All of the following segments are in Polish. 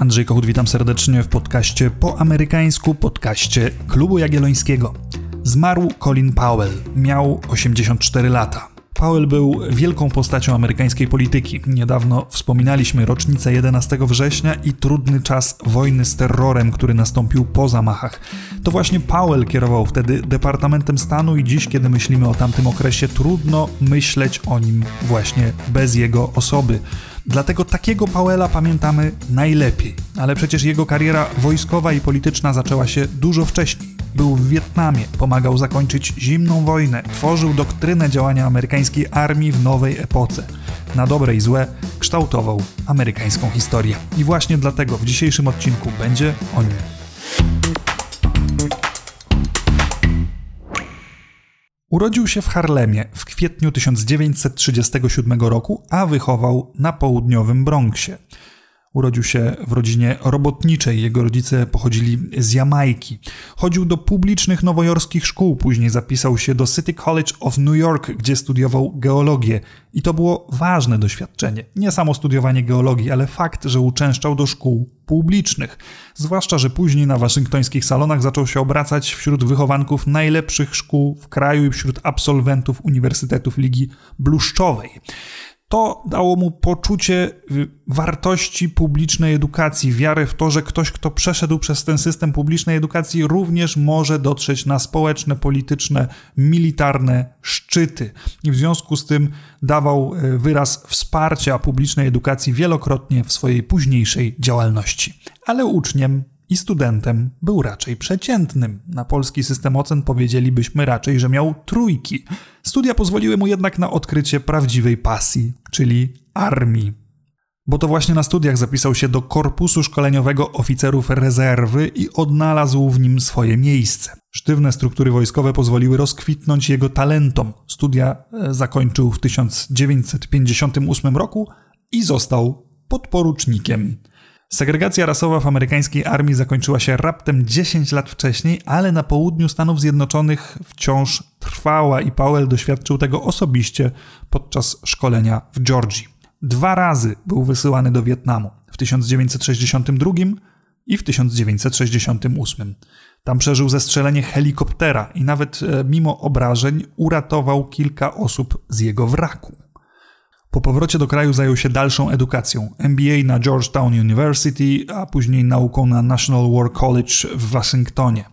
Andrzej Kochut, witam serdecznie w podcaście po amerykańsku, podcaście Klubu Jagiellońskiego. Zmarł Colin Powell, miał 84 lata. Powell był wielką postacią amerykańskiej polityki. Niedawno wspominaliśmy rocznicę 11 września i trudny czas wojny z terrorem, który nastąpił po zamachach. To właśnie Powell kierował wtedy Departamentem Stanu i dziś, kiedy myślimy o tamtym okresie, trudno myśleć o nim właśnie bez jego osoby. Dlatego takiego Powella pamiętamy najlepiej. Ale przecież jego kariera wojskowa i polityczna zaczęła się dużo wcześniej. Był w Wietnamie, pomagał zakończyć zimną wojnę, tworzył doktrynę działania amerykańskiej armii w nowej epoce. Na dobre i złe kształtował amerykańską historię. I właśnie dlatego w dzisiejszym odcinku będzie o nim. Urodził się w Harlemie w kwietniu 1937 roku, a wychował na południowym Bronxie. Urodził się w rodzinie robotniczej, jego rodzice pochodzili z Jamajki. Chodził do publicznych nowojorskich szkół, później zapisał się do City College of New York, gdzie studiował geologię. I to było ważne doświadczenie. Nie samo studiowanie geologii, ale fakt, że uczęszczał do szkół publicznych. Zwłaszcza, że później na waszyngtońskich salonach zaczął się obracać wśród wychowanków najlepszych szkół w kraju i wśród absolwentów uniwersytetów Ligi Bluszczowej. To dało mu poczucie wartości publicznej edukacji, wiarę w to, że ktoś, kto przeszedł przez ten system publicznej edukacji, również może dotrzeć na społeczne, polityczne, militarne szczyty. I w związku z tym dawał wyraz wsparcia publicznej edukacji wielokrotnie w swojej późniejszej działalności. Ale uczniem i studentem był raczej przeciętnym. Na polski system ocen powiedzielibyśmy raczej, że miał trójki. Studia pozwoliły mu jednak na odkrycie prawdziwej pasji, czyli armii. Bo to właśnie na studiach zapisał się do Korpusu Szkoleniowego Oficerów Rezerwy i odnalazł w nim swoje miejsce. Sztywne struktury wojskowe pozwoliły rozkwitnąć jego talentom. Studia zakończył w 1958 roku i został podporucznikiem. Segregacja rasowa w amerykańskiej armii zakończyła się raptem 10 lat wcześniej, ale na południu Stanów Zjednoczonych wciąż trwała i Powell doświadczył tego osobiście podczas szkolenia w Georgii. 2 razy był wysyłany do Wietnamu, w 1962 i w 1968. Tam przeżył zestrzelenie helikoptera i nawet mimo obrażeń uratował kilka osób z jego wraku. Po powrocie do kraju zajął się dalszą edukacją, MBA na Georgetown University, a później nauką na National War College w Waszyngtonie.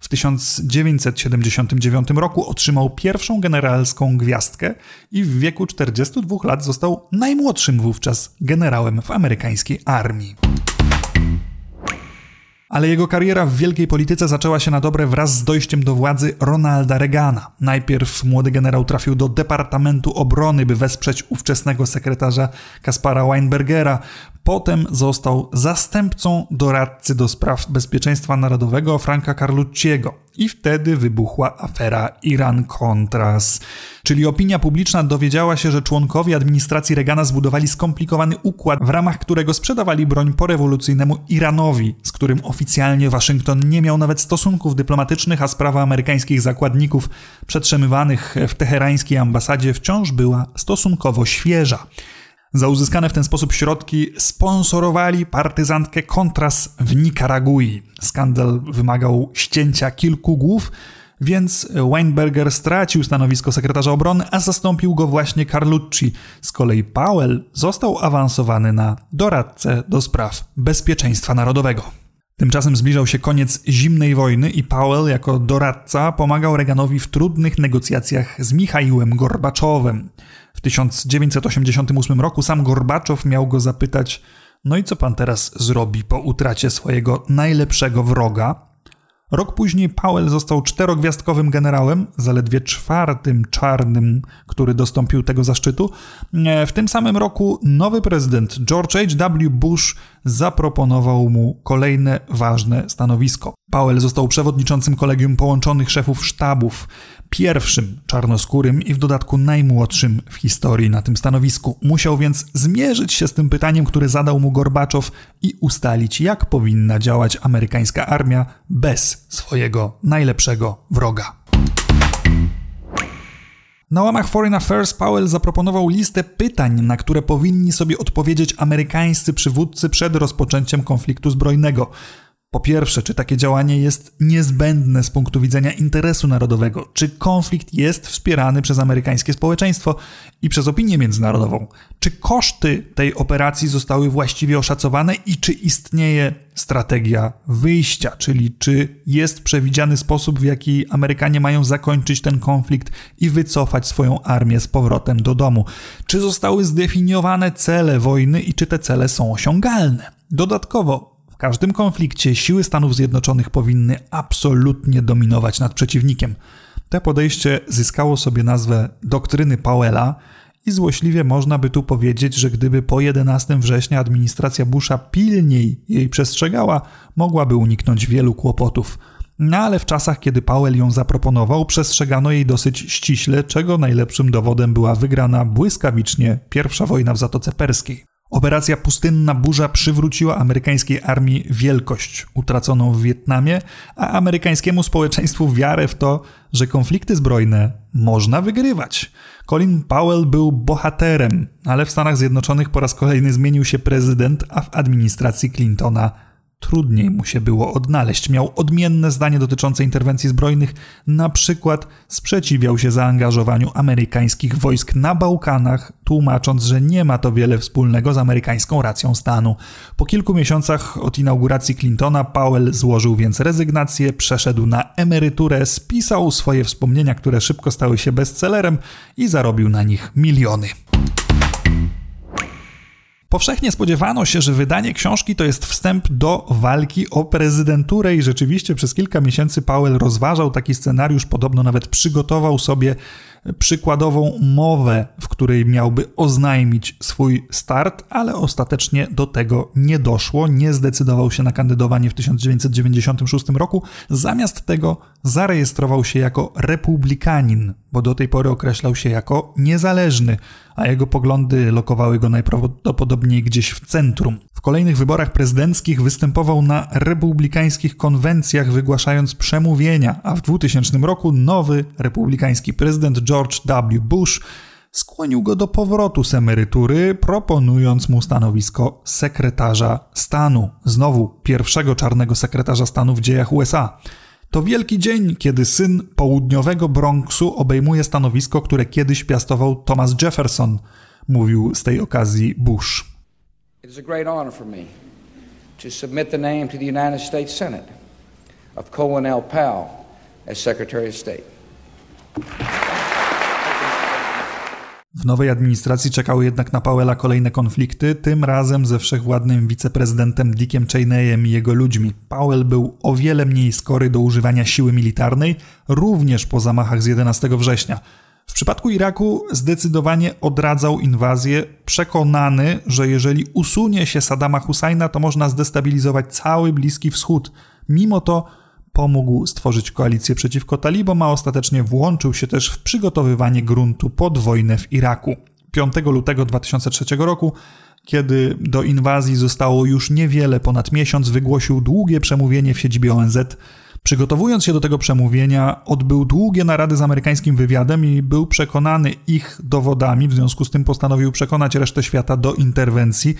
W 1979 roku otrzymał pierwszą generalską gwiazdkę i w wieku 42 lat został najmłodszym wówczas generałem w amerykańskiej armii. Ale jego kariera w wielkiej polityce zaczęła się na dobre wraz z dojściem do władzy Ronalda Reagana. Najpierw młody generał trafił do Departamentu Obrony, by wesprzeć ówczesnego sekretarza Kaspara Weinbergera. Potem został zastępcą doradcy do spraw bezpieczeństwa narodowego Franka Carlucciego. I wtedy wybuchła afera Iran-Contras. Czyli opinia publiczna dowiedziała się, że członkowie administracji Reagana zbudowali skomplikowany układ, w ramach którego sprzedawali broń porewolucyjnemu Iranowi, z którym oficjalnie Waszyngton nie miał nawet stosunków dyplomatycznych, a sprawa amerykańskich zakładników przetrzymywanych w teherańskiej ambasadzie wciąż była stosunkowo świeża. Za uzyskane w ten sposób środki sponsorowali partyzantkę Contras w Nikaragui. Skandal wymagał ścięcia kilku głów, więc Weinberger stracił stanowisko sekretarza obrony, a zastąpił go właśnie Carlucci. Z kolei Powell został awansowany na doradcę do spraw bezpieczeństwa narodowego. Tymczasem zbliżał się koniec zimnej wojny i Powell jako doradca pomagał Reaganowi w trudnych negocjacjach z Michałem Gorbaczowem. W 1988 roku sam Gorbaczow miał go zapytać: no i co pan teraz zrobi po utracie swojego najlepszego wroga? Rok później Powell został 4-gwiazdkowym generałem, zaledwie 4. czarnym, który dostąpił tego zaszczytu. W tym samym roku nowy prezydent George H. W. Bush zaproponował mu kolejne ważne stanowisko. Powell został przewodniczącym Kolegium Połączonych Szefów Sztabów, pierwszym czarnoskórym i w dodatku najmłodszym w historii na tym stanowisku. Musiał więc zmierzyć się z tym pytaniem, które zadał mu Gorbaczow i ustalić, jak powinna działać amerykańska armia bez swojego najlepszego wroga. Na łamach Foreign Affairs Powell zaproponował listę pytań, na które powinni sobie odpowiedzieć amerykańscy przywódcy przed rozpoczęciem konfliktu zbrojnego. Po pierwsze, czy takie działanie jest niezbędne z punktu widzenia interesu narodowego? Czy konflikt jest wspierany przez amerykańskie społeczeństwo i przez opinię międzynarodową? Czy koszty tej operacji zostały właściwie oszacowane i czy istnieje strategia wyjścia? Czyli czy jest przewidziany sposób, w jaki Amerykanie mają zakończyć ten konflikt i wycofać swoją armię z powrotem do domu? Czy zostały zdefiniowane cele wojny i czy te cele są osiągalne? Dodatkowo, w każdym konflikcie siły Stanów Zjednoczonych powinny absolutnie dominować nad przeciwnikiem. To podejście zyskało sobie nazwę doktryny Powella i złośliwie można by tu powiedzieć, że gdyby po 11 września administracja Busha pilniej jej przestrzegała, mogłaby uniknąć wielu kłopotów. No ale w czasach, kiedy Powell ją zaproponował, przestrzegano jej dosyć ściśle, czego najlepszym dowodem była wygrana błyskawicznie pierwsza wojna w Zatoce Perskiej. Operacja Pustynna Burza przywróciła amerykańskiej armii wielkość utraconą w Wietnamie, a amerykańskiemu społeczeństwu wiarę w to, że konflikty zbrojne można wygrywać. Colin Powell był bohaterem, ale w Stanach Zjednoczonych po raz kolejny zmienił się prezydent, a w administracji Clintona trudniej mu się było odnaleźć. Miał odmienne zdanie dotyczące interwencji zbrojnych, na przykład sprzeciwiał się zaangażowaniu amerykańskich wojsk na Bałkanach, tłumacząc, że nie ma to wiele wspólnego z amerykańską racją stanu. Po kilku miesiącach od inauguracji Clintona Powell złożył więc rezygnację, przeszedł na emeryturę, spisał swoje wspomnienia, które szybko stały się bestsellerem i zarobił na nich miliony. Powszechnie spodziewano się, że wydanie książki to jest wstęp do walki o prezydenturę i rzeczywiście przez kilka miesięcy Powell rozważał taki scenariusz, podobno nawet przygotował sobie przykładową mowę, w której miałby oznajmić swój start, ale ostatecznie do tego nie doszło, nie zdecydował się na kandydowanie w 1996 roku, zamiast tego zarejestrował się jako republikanin, bo do tej pory określał się jako niezależny, a jego poglądy lokowały go najprawdopodobniej gdzieś w centrum. W kolejnych wyborach prezydenckich występował na republikańskich konwencjach, wygłaszając przemówienia, a w 2000 roku nowy republikański prezydent George W. Bush skłonił go do powrotu z emerytury, proponując mu stanowisko sekretarza stanu. Znowu pierwszego czarnego sekretarza stanu w dziejach USA. To wielki dzień, kiedy syn południowego Bronxu obejmuje stanowisko, które kiedyś piastował Thomas Jefferson, mówił z tej okazji Bush. It is a great honor for me to submit the name to the United States Senate of Colin Powell as Secretary of State. W nowej administracji czekały jednak na Powella kolejne konflikty, tym razem ze wszechwładnym wiceprezydentem Dickiem Cheneyem i jego ludźmi. Powell był o wiele mniej skory do używania siły militarnej, również po zamachach z 11 września. W przypadku Iraku zdecydowanie odradzał inwazję, przekonany, że jeżeli usunie się Saddama Husajna, to można zdestabilizować cały Bliski Wschód. Mimo to pomógł stworzyć koalicję przeciwko talibom, a ostatecznie włączył się też w przygotowywanie gruntu pod wojnę w Iraku. 5 lutego 2003 roku, kiedy do inwazji zostało już niewiele ponad miesiąc, wygłosił długie przemówienie w siedzibie ONZ. Przygotowując się do tego przemówienia, odbył długie narady z amerykańskim wywiadem i był przekonany ich dowodami, w związku z tym postanowił przekonać resztę świata do interwencji.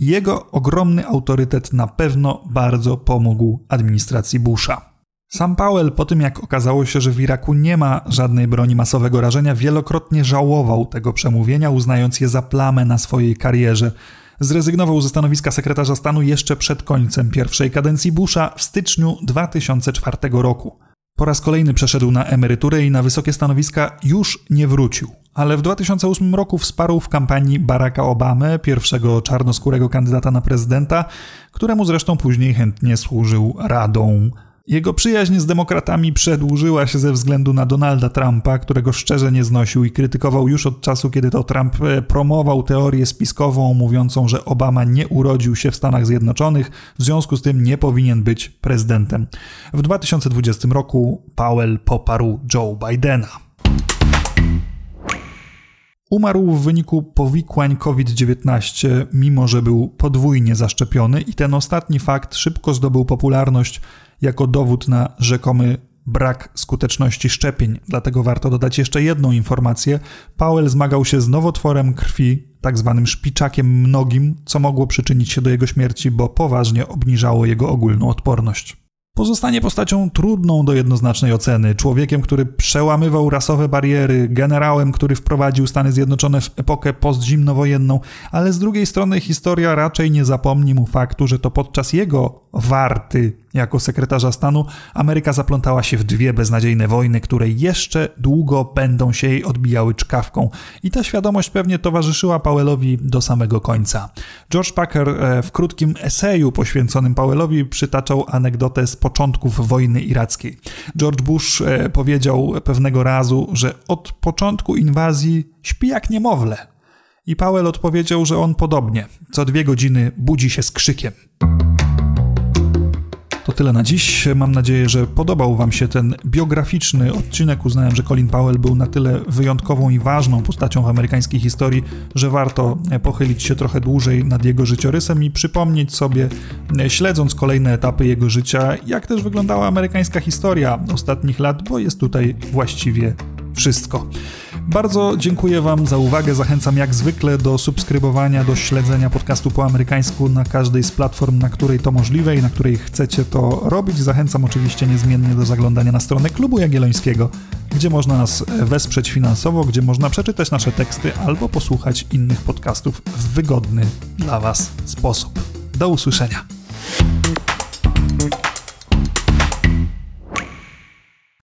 Jego ogromny autorytet na pewno bardzo pomógł administracji Busha. Sam Powell po tym, jak okazało się, że w Iraku nie ma żadnej broni masowego rażenia, wielokrotnie żałował tego przemówienia, uznając je za plamę na swojej karierze. Zrezygnował ze stanowiska sekretarza stanu jeszcze przed końcem pierwszej kadencji Busha w styczniu 2004 roku. Po raz kolejny przeszedł na emeryturę i na wysokie stanowiska już nie wrócił. Ale w 2008 roku wsparł w kampanii Baracka Obamę, pierwszego czarnoskórego kandydata na prezydenta, któremu zresztą później chętnie służył radą. Jego przyjaźń z demokratami przedłużyła się ze względu na Donalda Trumpa, którego szczerze nie znosił i krytykował już od czasu, kiedy to Trump promował teorię spiskową mówiącą, że Obama nie urodził się w Stanach Zjednoczonych, w związku z tym nie powinien być prezydentem. W 2020 roku Powell poparł Joe Bidena. Umarł w wyniku powikłań COVID-19, mimo że był podwójnie zaszczepiony i ten ostatni fakt szybko zdobył popularność jako dowód na rzekomy brak skuteczności szczepień. Dlatego warto dodać jeszcze jedną informację. Powell zmagał się z nowotworem krwi, tak zwanym szpiczakiem mnogim, co mogło przyczynić się do jego śmierci, bo poważnie obniżało jego ogólną odporność. Pozostanie postacią trudną do jednoznacznej oceny, człowiekiem, który przełamywał rasowe bariery, generałem, który wprowadził Stany Zjednoczone w epokę postzimnowojenną, ale z drugiej strony historia raczej nie zapomni mu faktu, że to podczas jego warty jako sekretarza stanu Ameryka zaplątała się w dwie beznadziejne wojny, które jeszcze długo będą się jej odbijały czkawką. I ta świadomość pewnie towarzyszyła Powellowi do samego końca. George Packer w krótkim eseju poświęconym Powellowi przytaczał anegdotę z początków wojny irackiej. George Bush powiedział pewnego razu, że od początku inwazji śpi jak niemowlę. I Powell odpowiedział, że on podobnie. Co 2 godziny budzi się z krzykiem. To tyle na dziś. Mam nadzieję, że podobał Wam się ten biograficzny odcinek. Uznałem, że Colin Powell był na tyle wyjątkową i ważną postacią w amerykańskiej historii, że warto pochylić się trochę dłużej nad jego życiorysem i przypomnieć sobie, śledząc kolejne etapy jego życia, jak też wyglądała amerykańska historia ostatnich lat, bo jest tutaj właściwie wszystko. Bardzo dziękuję Wam za uwagę, zachęcam jak zwykle do subskrybowania, do śledzenia podcastu po amerykańsku na każdej z platform, na której to możliwe i na której chcecie to robić. Zachęcam oczywiście niezmiennie do zaglądania na stronę Klubu Jagiellońskiego, gdzie można nas wesprzeć finansowo, gdzie można przeczytać nasze teksty albo posłuchać innych podcastów w wygodny dla Was sposób. Do usłyszenia!